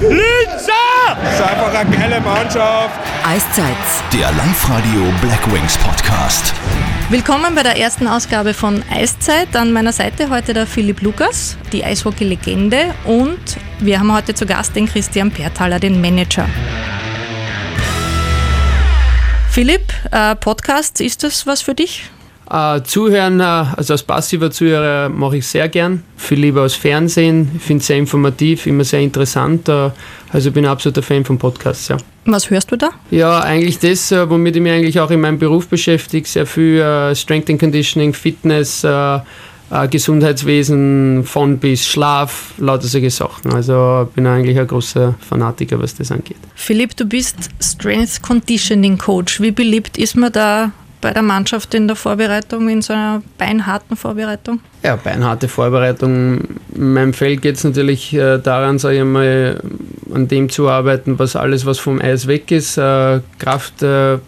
Linzer! Das ist einfach eine geile Mannschaft. Eiszeit. Der Live-Radio Blackwings Podcast. Willkommen bei der ersten Ausgabe von Eiszeit. An meiner Seite heute der Philipp Lukas, die Eishockey-Legende. Und wir haben heute zu Gast den Christian Perthaler, den Manager. Philipp, Podcast, ist das was für dich? Zuhören, also als passiver Zuhörer mache ich sehr gern. Viel lieber als Fernsehen. Ich finde es sehr informativ, immer sehr interessant. Also ich bin ein absoluter Fan von Podcasts. Ja. Was hörst du da? Ja, eigentlich das, womit ich mich eigentlich auch in meinem Beruf beschäftige. Sehr viel Strength and Conditioning, Fitness, Gesundheitswesen, von bis Schlaf, lauter solche Sachen. Also bin eigentlich ein großer Fanatiker, was das angeht. Philipp, du bist Strength Conditioning Coach. Wie beliebt ist man da bei der Mannschaft in der Vorbereitung, in so einer beinharten Vorbereitung? Ja, beinharte Vorbereitung. In meinem Feld geht es natürlich daran, sage ich mal, an dem zu arbeiten, was vom Eis weg ist. Kraftraum,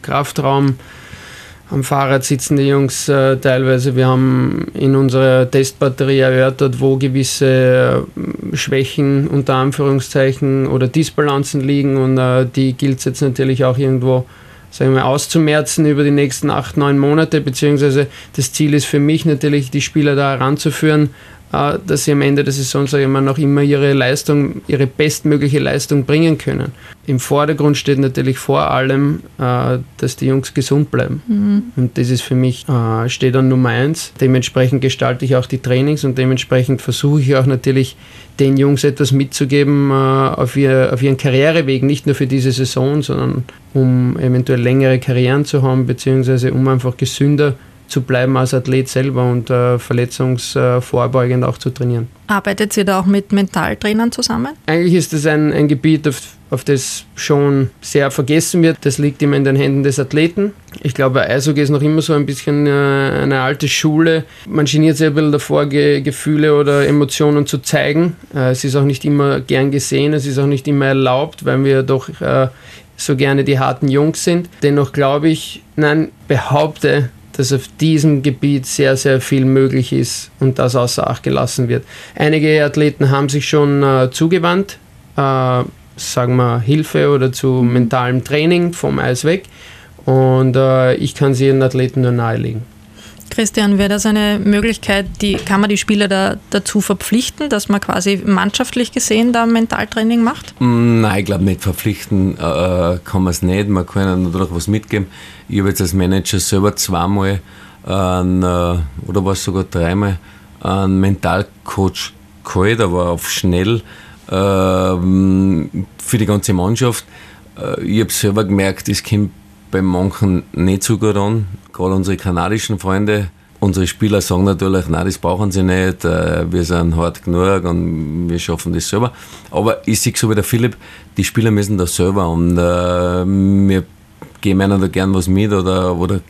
am Fahrrad sitzen die Jungs teilweise. Wir haben in unserer Testbatterie erörtert, wo gewisse Schwächen unter Anführungszeichen oder Disbalancen liegen, und die gilt es jetzt natürlich auch irgendwo, sagen wir, auszumerzen über die nächsten 8-9 Monate, beziehungsweise das Ziel ist für mich natürlich, die Spieler da heranzuführen, dass sie am Ende der Saison, sage ich mal, noch immer ihre Leistung, ihre bestmögliche Leistung bringen können. Im Vordergrund steht natürlich vor allem, dass die Jungs gesund bleiben. Mhm. Und das ist für mich, steht an Nummer 1. Dementsprechend gestalte ich auch die Trainings und dementsprechend versuche ich auch natürlich, den Jungs etwas mitzugeben auf ihren Karriereweg, nicht nur für diese Saison, sondern um eventuell längere Karrieren zu haben, beziehungsweise um einfach gesünder zu bleiben als Athlet selber und verletzungsvorbeugend auch zu trainieren. Arbeitet ihr da auch mit Mentaltrainern zusammen? Eigentlich ist das ein Gebiet, auf das schon sehr vergessen wird. Das liegt immer in den Händen des Athleten. Ich glaube, Eishockey ist noch immer so ein bisschen eine alte Schule. Man geniert sich ein bisschen davor, Gefühle oder Emotionen zu zeigen. Es ist auch nicht immer gern gesehen, es ist auch nicht immer erlaubt, weil wir doch so gerne die harten Jungs sind. Dennoch glaube ich, behaupte, dass auf diesem Gebiet sehr, sehr viel möglich ist und das außer Acht gelassen wird. Einige Athleten haben sich schon zugewandt, sagen wir Hilfe oder zu mentalem Training vom Eis weg, und ich kann sie den Athleten nur nahelegen. Christian, wäre das eine Möglichkeit, kann man die Spieler dazu verpflichten, dass man quasi mannschaftlich gesehen da Mentaltraining macht? Nein, ich glaube nicht. Verpflichten kann man es nicht. Man kann ihnen natürlich was mitgeben. Ich habe jetzt als Manager selber zweimal oder war es sogar dreimal einen Mentalcoach geholt, aber auf schnell für die ganze Mannschaft. Ich habe selber gemerkt, es kommt bei manchen nicht so gut an. Gerade unsere kanadischen Freunde, unsere Spieler sagen natürlich, nein, das brauchen sie nicht, wir sind hart genug und wir schaffen das selber. Aber ich sehe so wie der Philipp, die Spieler müssen das selber, und wir geben ihnen da gern was mit oder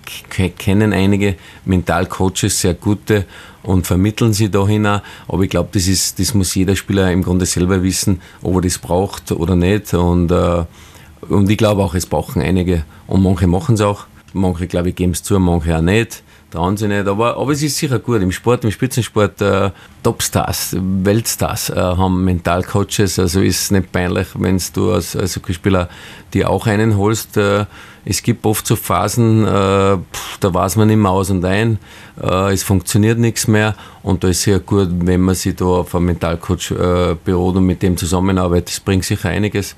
kennen einige Mentalcoaches, sehr gute, und vermitteln sie dahin auch. Aber ich glaube, das muss jeder Spieler im Grunde selber wissen, ob er das braucht oder nicht. Und ich glaube auch, es brauchen einige, und manche machen es auch. Manche, glaube ich, geben es zu, manche auch nicht, trauen sie nicht, aber es ist sicher gut. Im Sport, im Spitzensport, Topstars, Weltstars haben Mentalcoaches, also ist es nicht peinlich, wenn du als Spieler dir auch einen holst. Es gibt oft so Phasen, da weiß man nicht mehr aus und ein, es funktioniert nichts mehr, und da ist es sehr gut, wenn man sich da auf einen Mentalcoach beruht und mit dem zusammenarbeitet. Das bringt sicher einiges.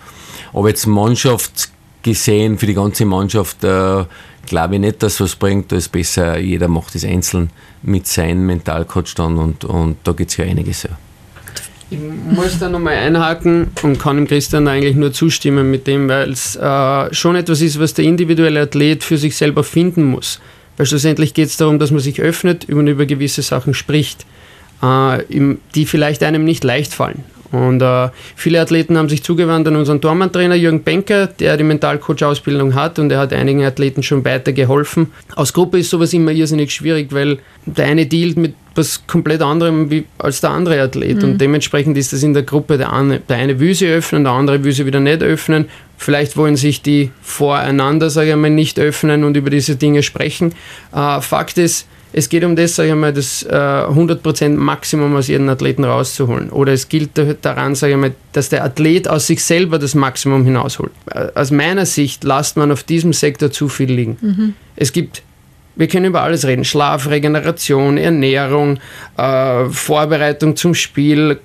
Aber jetzt Mannschaft gesehen, für die ganze Mannschaft, glaube ich nicht, dass was bringt. Da ist besser, jeder macht es einzeln mit seinem Mentalcoach dann, und da geht es ja einiges. Ja. Ich muss da nochmal einhaken und kann dem Christian eigentlich nur zustimmen mit dem, weil es schon etwas ist, was der individuelle Athlet für sich selber finden muss. Weil schlussendlich geht es darum, dass man sich öffnet und über gewisse Sachen spricht, die vielleicht einem nicht leicht fallen. Und viele Athleten haben sich zugewandt an unseren Tormann-Trainer Jürgen Benker, der die Mentalcoach-Ausbildung hat, und er hat einigen Athleten schon weitergeholfen. Aus Gruppe ist sowas immer irrsinnig schwierig, weil der eine dealt mit was komplett anderem als der andere Athlet, und dementsprechend ist das in der Gruppe, der eine will sie öffnen, der andere will sie wieder nicht öffnen. Vielleicht wollen sich die voreinander, sage ich mal, nicht öffnen und über diese Dinge sprechen. Fakt ist, Es geht um das, sage ich mal, das 100% Maximum aus jedem Athleten rauszuholen. Oder es gilt daran, sage ich mal, dass der Athlet aus sich selber das Maximum hinausholt. Aus meiner Sicht lässt man auf diesem Sektor zu viel liegen. Mhm. Es gibt, wir können über alles reden, Schlaf, Regeneration, Ernährung, Vorbereitung zum Spiel,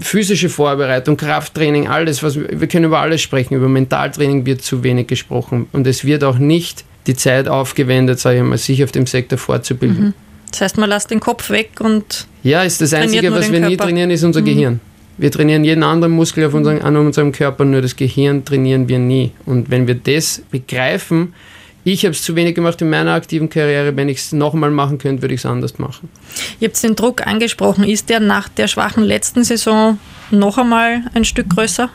physische Vorbereitung, Krafttraining, alles, was wir können über alles sprechen. Über Mentaltraining wird zu wenig gesprochen und es wird auch nicht die Zeit aufgewendet, sage ich mal, sich auf dem Sektor fortzubilden. Mhm. Das heißt, man lässt den Kopf weg und ja, ist das Einzige, was wir nie trainieren, ist unser Gehirn. Wir trainieren jeden anderen Muskel an unserem Körper, nur das Gehirn trainieren wir nie. Und wenn wir das begreifen, ich habe es zu wenig gemacht in meiner aktiven Karriere. Wenn ich es nochmal machen könnte, würde ich es anders machen. Ihr habt den Druck angesprochen. Ist der nach der schwachen letzten Saison noch einmal ein Stück größer?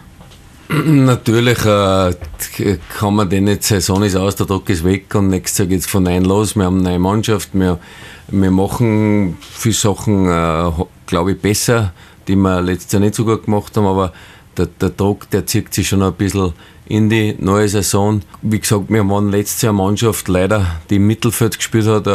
Natürlich kann man den jetzt, Saison ist aus, der Druck ist weg und nächstes Jahr geht es von neun los. Wir haben eine neue Mannschaft, wir machen viele Sachen, glaube ich, besser, die wir letztes Jahr nicht so gut gemacht haben, aber der Druck, der zieht sich schon ein bisschen in die neue Saison. Wie gesagt, wir waren letztes Jahr eine Mannschaft, leider, die im Mittelfeld gespielt hat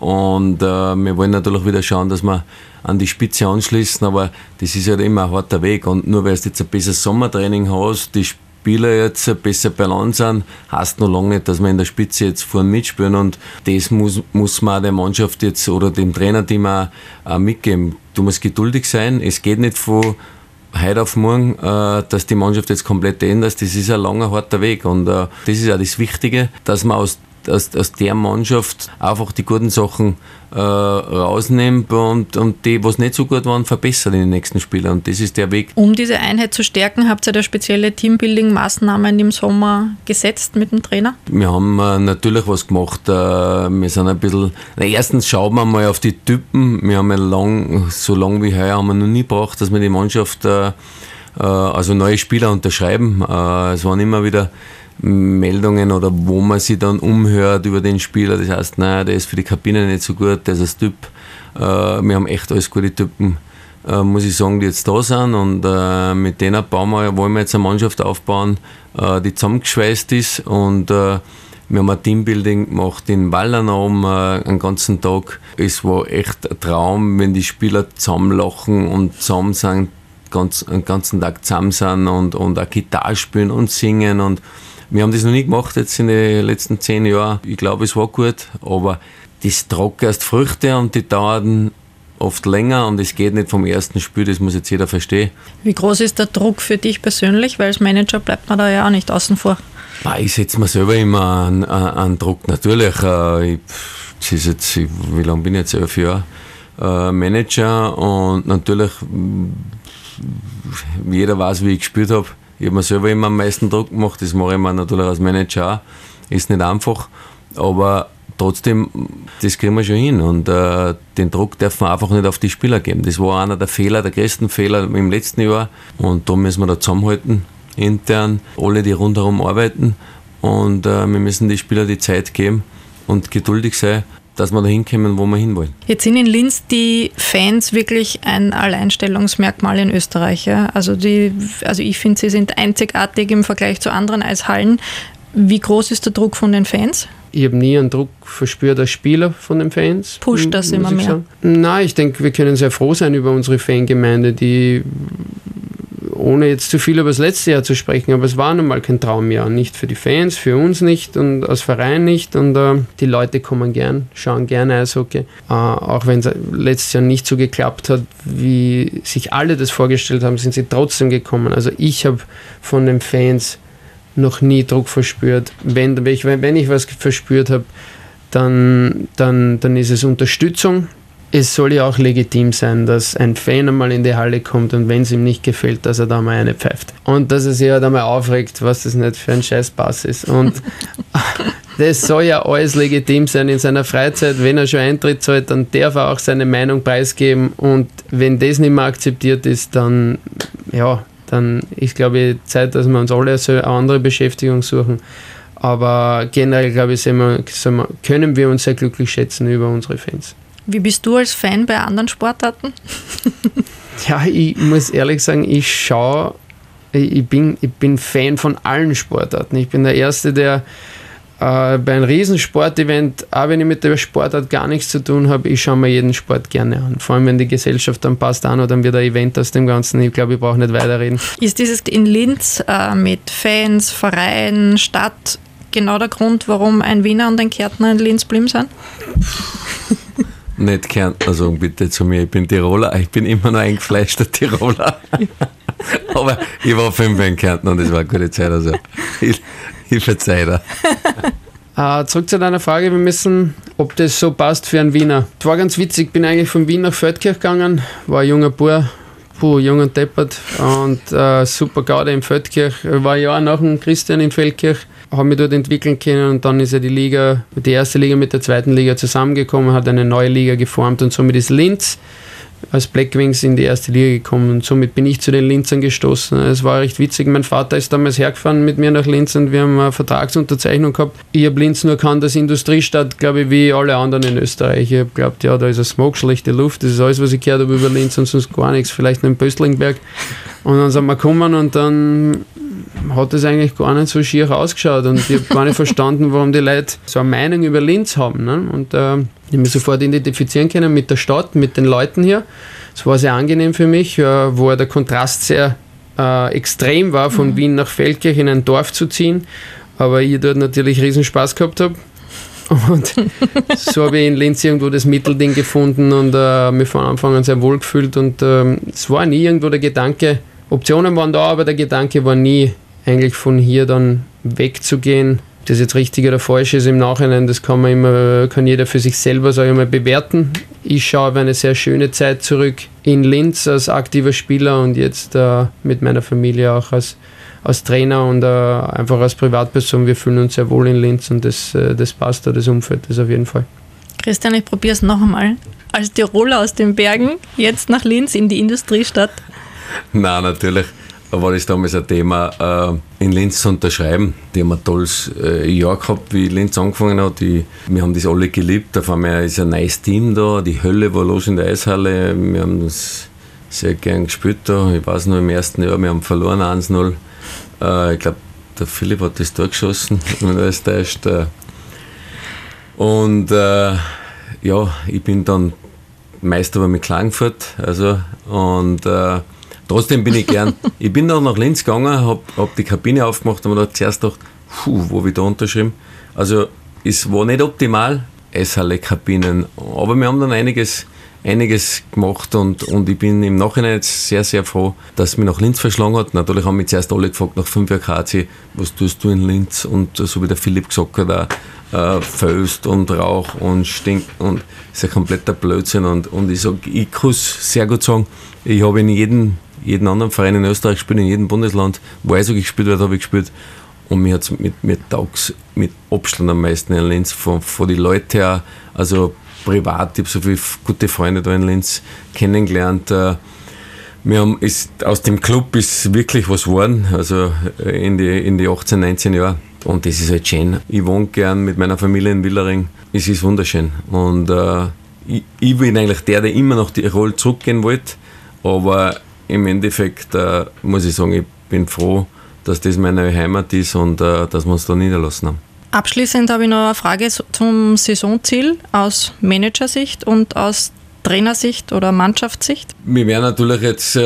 und wir wollen natürlich wieder schauen, dass wir an die Spitze anschließen, aber das ist halt immer ein harter Weg und nur weil du jetzt ein besseres Sommertraining hast, die Spieler jetzt eine bessere Balance haben, heißt noch lange nicht, dass wir in der Spitze jetzt vorne mitspielen und das muss man der Mannschaft jetzt oder dem Trainerteam auch mitgeben. Du musst geduldig sein, es geht nicht von heute auf morgen, dass die Mannschaft jetzt komplett ändert, das ist ein langer, harter Weg und das ist auch das Wichtige, dass man aus der Mannschaft einfach die guten Sachen rausnimmt und die, was nicht so gut waren, verbessert in den nächsten Spielen und das ist der Weg. Um diese Einheit zu stärken, habt ihr da spezielle Teambuilding-Maßnahmen im Sommer gesetzt mit dem Trainer? Wir haben natürlich was gemacht, wir sind ein bisschen, erstens schauen wir mal auf die Typen, wir haben ja so lang wie heuer haben wir noch nie gebraucht, dass wir die Mannschaft, also neue Spieler unterschreiben, es waren immer wieder Meldungen oder wo man sich dann umhört über den Spieler, das heißt, naja, der ist für die Kabine nicht so gut, der ist ein Typ. Wir haben echt alles gute Typen, muss ich sagen, die jetzt da sind und mit denen wollen wir jetzt eine Mannschaft aufbauen, die zusammengeschweißt ist und wir haben ein Teambuilding gemacht in Wallernau einen ganzen Tag. Es war echt ein Traum, wenn die Spieler zusammenlachen und zusammen sind, den ganzen Tag zusammen sind und auch Gitarre spielen und singen und wir haben das noch nie gemacht jetzt in den letzten 10 Jahren. Ich glaube, es war gut, aber das tragt erst Früchte und die dauern oft länger und es geht nicht vom ersten Spiel, das muss jetzt jeder verstehen. Wie groß ist der Druck für dich persönlich? Weil als Manager bleibt man da ja auch nicht außen vor. Ich setze mir selber immer einen Druck, natürlich. Wie lange bin ich jetzt? 11 Jahre Manager und natürlich, jeder weiß, wie ich gespielt habe. Ich habe mir selber immer am meisten Druck gemacht, das mache ich mir natürlich als Manager auch. Ist nicht einfach, aber trotzdem, das kriegen wir schon hin. Und den Druck darf man einfach nicht auf die Spieler geben. Das war einer der größten Fehler im letzten Jahr. Und da müssen wir da zusammenhalten, intern, alle, die rundherum arbeiten. Und wir müssen den Spielern die Zeit geben und geduldig sein, dass wir da hinkommen, wo wir hinwollen. Jetzt sind in Linz die Fans wirklich ein Alleinstellungsmerkmal in Österreich. Ja? Also ich finde, sie sind einzigartig im Vergleich zu anderen Eishallen. Wie groß ist der Druck von den Fans? Ich habe nie einen Druck verspürt als Spieler von den Fans. Pusht das immer mehr? Sagen. Nein, ich denke, wir können sehr froh sein über unsere Fangemeinde, die, ohne jetzt zu viel über das letzte Jahr zu sprechen, aber es war nun mal kein Traumjahr, nicht für die Fans, für uns nicht und als Verein nicht und die Leute kommen gern, schauen gerne Eishockey, auch wenn es letztes Jahr nicht so geklappt hat, wie sich alle das vorgestellt haben, sind sie trotzdem gekommen, also ich habe von den Fans noch nie Druck verspürt, wenn ich was verspürt habe, dann ist es Unterstützung. Es soll ja auch legitim sein, dass ein Fan einmal in die Halle kommt und wenn es ihm nicht gefällt, dass er da mal eine pfeift. Und dass er sich halt einmal aufregt, was das nicht für ein Scheißpass ist. Und das soll ja alles legitim sein in seiner Freizeit. Wenn er schon Eintritt zahlt, dann darf er auch seine Meinung preisgeben. Und wenn das nicht mehr akzeptiert ist, dann ist, glaube ich, Zeit, dass wir uns alle eine andere Beschäftigung suchen. Aber generell, glaube ich, können wir uns sehr glücklich schätzen über unsere Fans. Wie bist du als Fan bei anderen Sportarten? Ja, ich muss ehrlich sagen, ich bin Fan von allen Sportarten. Ich bin der Erste, der bei einem riesen Sportevent, auch wenn ich mit der Sportart gar nichts zu tun habe, ich schaue mir jeden Sport gerne an. Vor allem, wenn die Gesellschaft dann passt an oder dann wird ein Event aus dem Ganzen. Ich glaube, ich brauche nicht weiterreden. Ist dieses in Linz mit Fans, Verein, Stadt genau der Grund, warum ein Wiener und ein Kärntner in Linz blieben sind? Nicht Kärntner sagen, bitte zu mir, ich bin Tiroler, ich bin immer noch eingefleischter Tiroler. Aber ich war 5 in Kärnten und das war eine gute Zeit, also ich verzeihe da. Zurück zu deiner Frage, wir müssen, ob das so passt für einen Wiener. Es war ganz witzig, ich bin eigentlich von Wien nach Feldkirch gegangen, war ein junger Bub, jung und deppert und super Gaude in Feldkirch. War ein Jahr nach dem Christian in Feldkirch, habe mich dort entwickeln können und dann ist ja die erste Liga mit der zweiten Liga zusammengekommen, hat eine neue Liga geformt und somit ist Linz als Blackwings in die erste Liga gekommen und somit bin ich zu den Linzern gestoßen. Es war recht witzig, mein Vater ist damals hergefahren mit mir nach Linz und wir haben eine Vertragsunterzeichnung gehabt. Ich habe Linz nur gekannt als Industriestadt, glaube ich, wie alle anderen in Österreich. Ich habe geglaubt, ja, da ist ein Smog, schlechte Luft, das ist alles, was ich gehört habe über Linz und sonst gar nichts, vielleicht nur in Pöstlingberg. Und dann sind wir gekommen und dann hat es eigentlich gar nicht so schier ausgeschaut und ich habe gar nicht verstanden, warum die Leute so eine Meinung über Linz haben. Ne? Und ich habe mich sofort identifizieren können mit der Stadt, mit den Leuten hier. Es war sehr angenehm für mich, wo der Kontrast sehr extrem war, von Wien nach Feldkirch in ein Dorf zu ziehen, aber ich dort natürlich riesen Spaß gehabt habe. Und so habe ich in Linz irgendwo das Mittelding gefunden und mich von Anfang an sehr wohl gefühlt und es war nie irgendwo der Gedanke, Optionen waren da, aber der Gedanke war nie, eigentlich von hier dann wegzugehen. Ob das jetzt richtig oder falsch ist im Nachhinein, das kann jeder für sich selber, sage ich mal, bewerten. Ich schaue auf eine sehr schöne Zeit zurück in Linz als aktiver Spieler und jetzt mit meiner Familie auch als Trainer und einfach als Privatperson. Wir fühlen uns sehr wohl in Linz und das passt da, das Umfeld, das auf jeden Fall. Christian, ich probiere es noch einmal. Als Tiroler aus den Bergen, jetzt nach Linz in die Industriestadt. Nein, natürlich war das damals ein Thema, in Linz zu unterschreiben. Die haben ein tolles Jahr gehabt, wie Linz angefangen hat. Wir haben das alle geliebt. Auf einmal ist ein neues Team da. Die Hölle war los in der Eishalle. Wir haben das sehr gern gespielt da. Ich weiß noch, im ersten Jahr, wir haben verloren 1-0. Ich glaube, der Philipp hat das Tor geschossen, wenn er es täuscht. Und ja, ich bin dann Meister war mit Klagenfurt. Also, und trotzdem bin ich gern. Ich bin dann nach Linz gegangen, hab die Kabine aufgemacht und mir da zuerst gedacht, wo habe ich da unterschrieben? Also, es war nicht optimal, Eishalle-Kabinen. Aber wir haben dann einiges gemacht und ich bin im Nachhinein jetzt sehr, sehr froh, dass es mich nach Linz verschlagen hat. Natürlich haben mich zuerst alle gefragt, nach 5 Jahren KC, was tust du in Linz? Und so wie der Philipp gesagt hat, Föst und Rauch und Stink und ist ein kompletter Blödsinn. Und ich sage, ich kann es sehr gut sagen, ich habe in jeden anderen Verein in Österreich gespielt, in jedem Bundesland, wo Eishockey gespielt wird, habe ich gespielt. Und mir hat es mit Abstand am meisten in Linz, von den Leuten her, also privat, ich habe so viele gute Freunde da in Linz kennengelernt. Wir haben, aus dem Club ist wirklich was geworden, also in die 18, 19 Jahre. Und das ist halt schön. Ich wohne gern mit meiner Familie in Willering. Es ist wunderschön. Und ich bin eigentlich der immer nach Tirol zurückgehen wollte. Aber im Endeffekt muss ich sagen, ich bin froh, dass das meine Heimat ist und dass wir uns da niederlassen haben. Abschließend habe ich noch eine Frage zum Saisonziel aus Managersicht und aus Trainersicht oder Mannschaftssicht. Wir werden natürlich jetzt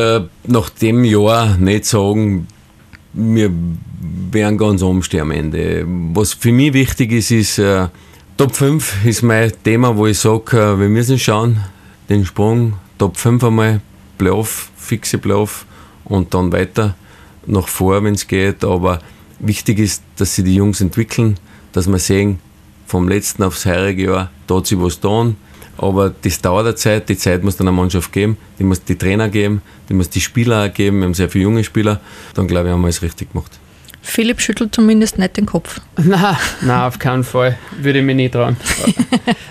nach dem Jahr nicht sagen, wir werden ganz umstehen am Ende. Was für mich wichtig ist, ist Top 5 ist mein Thema, wo ich sage, wir müssen schauen, den Sprung, Top 5 einmal, Playoff, fixe Playoff und dann weiter nach vor, wenn es geht. Aber wichtig ist, dass sich die Jungs entwickeln, dass wir sehen, vom letzten aufs heurige Jahr, da hat sich was getan. Aber das dauert eine Zeit, die Zeit muss dann eine Mannschaft geben, die muss die Trainer geben, die muss die Spieler auch geben, wir haben sehr viele junge Spieler, dann glaube ich, haben wir es richtig gemacht. Philipp schüttelt zumindest nicht den Kopf. Nein, auf keinen Fall. Würde ich mir nie trauen.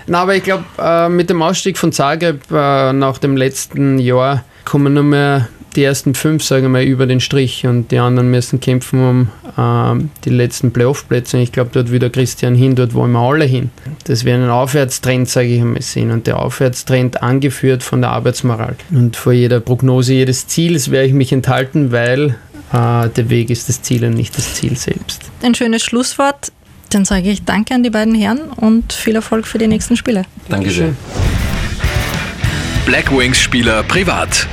Nein, aber ich glaube, mit dem Ausstieg von Zagreb nach dem letzten Jahr kommen nur mehr die ersten 5, sagen wir mal, über den Strich und die anderen müssen kämpfen um die letzten Playoff-Plätze. Ich glaube, dort will der Christian hin, dort wollen wir alle hin. Das wäre ein Aufwärtstrend, sage ich einmal, sehen. Und der Aufwärtstrend angeführt von der Arbeitsmoral. Und vor jeder Prognose, jedes Ziels werde ich mich enthalten, weil der Weg ist das Ziel und nicht das Ziel selbst. Ein schönes Schlusswort. Dann sage ich danke an die beiden Herren und viel Erfolg für die nächsten Spiele. Dankeschön. Blackwings-Spieler privat.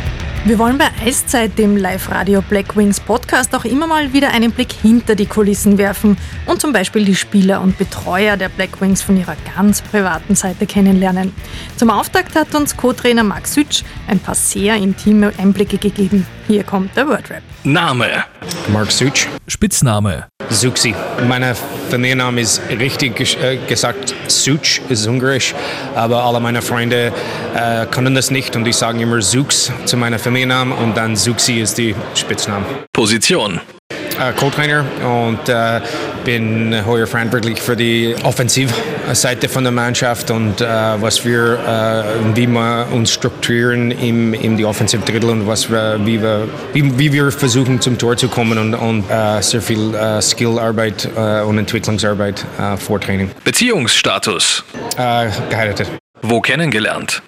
Wir wollen bei Eiszeit, dem Live-Radio Blackwings Podcast, auch immer mal wieder einen Blick hinter die Kulissen werfen und zum Beispiel die Spieler und Betreuer der Blackwings von ihrer ganz privaten Seite kennenlernen. Zum Auftakt hat uns Co-Trainer Marc Südsch ein paar sehr intime Einblicke gegeben. Hier kommt der Wordrap. Name: Marc Südsch. Spitzname: Süchsi. Mein Familienname ist richtig gesagt Südsch, ist ungarisch, aber alle meine Freunde können das nicht und die sagen immer Süchs zu meiner Familiennamen und dann Süchsi ist die Spitzname. Position: Co-Trainer und bin heuer verantwortlich für die Offensivseite von der Mannschaft und was wir, wie wir uns strukturieren in die Offensivdrittel und was wir, wie wir versuchen zum Tor zu kommen und sehr viel Skillarbeit und Entwicklungsarbeit vortraining. Beziehungsstatus: geheiratet. Wo kennengelernt?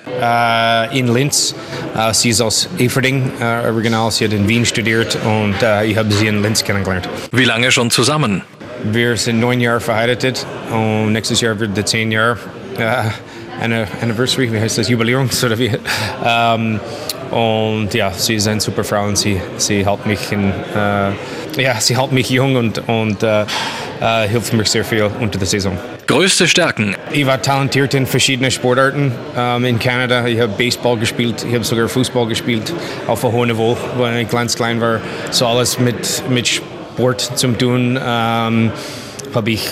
In Linz. Sie ist aus Eferding original. Sie hat in Wien studiert und ich habe sie in Linz kennengelernt. Wie lange schon zusammen? Wir sind 9 Jahre verheiratet und nächstes Jahr wird es 10 Jahre eine Anniversary, wie heißt das, Jubiläums oder wie? Und ja, sie ist eine super Frau und sie hält mich sie hält mich jung und hilft mir sehr viel unter der Saison. Größte Stärken: ich war talentiert in verschiedenen Sportarten in Kanada. Ich habe Baseball gespielt, ich habe sogar Fußball gespielt auf einem hohen Niveau, weil ich ganz klein war. So alles mit Sport zu tun, habe ich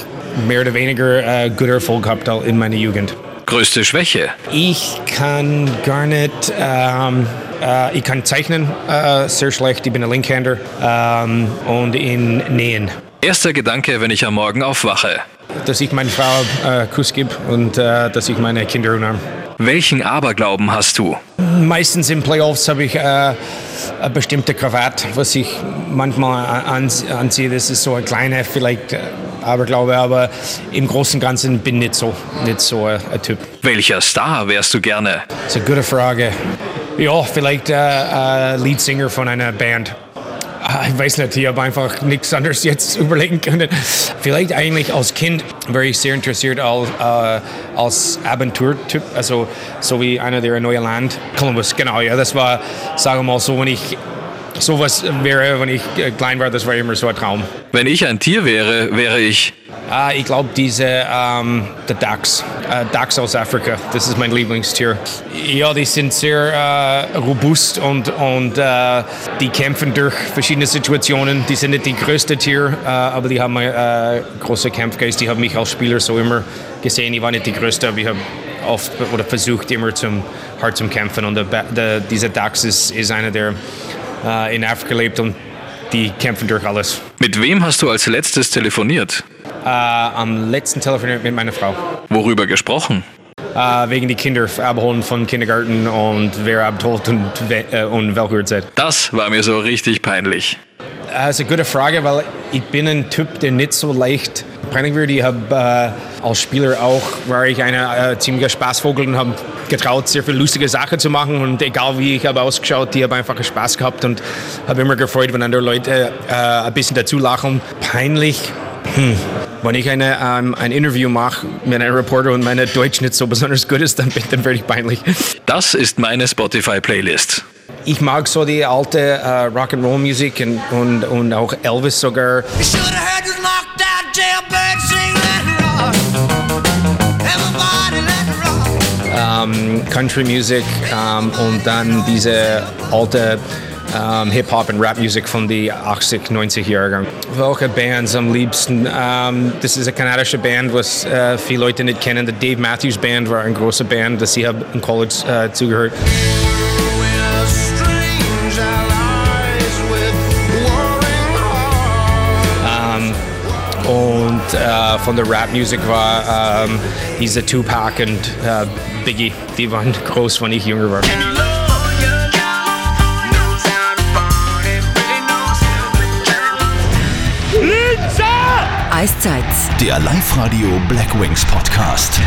mehr oder weniger guten Erfolg gehabt in meiner Jugend. Größte Schwäche: ich kann gar nicht, ich kann zeichnen sehr schlecht, ich bin ein Linkhander und in Nähen. Erster Gedanke, wenn ich am Morgen aufwache: dass ich meine Frau Kuss gebe und dass ich meine Kinder umarme. Welchen Aberglauben hast du? Meistens in Playoffs habe ich eine bestimmte Krawatte, was ich manchmal anziehe. Das ist so ein kleiner vielleicht Aberglaube, aber im Großen und Ganzen bin ich nicht so ein Typ. Welcher Star wärst du gerne? Das ist eine gute Frage. Ja, vielleicht ein Leadsinger von einer Band. Ich weiß nicht, ich habe einfach nichts anderes jetzt überlegen können. Vielleicht eigentlich als Kind wäre ich sehr interessiert als Abenteuertyp, also so wie einer der neuen Land, Columbus, genau, ja, das war, sagen wir mal so, wenn ich sowas wäre, wenn ich klein war, das war immer so ein Traum. Wenn ich ein Tier wäre, wäre ich? Ich glaube, der Dachs. Dachs aus Afrika, das ist mein Lieblingstier. Ja, die sind sehr robust und die kämpfen durch verschiedene Situationen. Die sind nicht die größte Tier, aber die haben einen großen Kampfgeist. Die haben mich als Spieler so immer gesehen. Ich war nicht die größte, aber ich habe oft oder versucht immer hart zu kämpfen. Und dieser Dachs ist einer, der in Afrika lebt und die kämpfen durch alles. Mit wem hast du als letztes telefoniert? Am letzten telefoniert mit meiner Frau. Worüber gesprochen? Wegen die Kinder abholen vom Kindergarten und wer abholt und welche Uhrzeit. Das war mir so richtig peinlich. Das ist eine gute Frage, weil ich bin ein Typ, der nicht so leicht peinlich wird. Ich habe als Spieler auch, war ich ein ziemlicher Spaßvogel und habe getraut, sehr viele lustige Sachen zu machen. Und egal wie ich habe ausgeschaut, ich habe einfach Spaß gehabt und habe immer gefreut, wenn andere Leute ein bisschen dazu lachen. Peinlich. Wenn ich ein Interview mache mit einem Reporter und meine Deutsch nicht so besonders gut ist, dann werde ich peinlich. Das ist meine Spotify-Playlist. Ich mag so die alte Rock'n'Roll-Musik und auch Elvis sogar. Country-Musik und dann diese alte Hip-Hop und Rap-Musik von den 80, 90 Jahren. Welche Bands am liebsten? Das ist eine kanadische Band, was viele Leute nicht kennen. Die Dave Matthews Band war eine große Band, das ich habe im College zugehört. Von der Rap-Musik war diese Tupac und Biggie, die waren groß, wenn ich jünger war. Eiszeit, der Live-Radio Blackwings Podcast.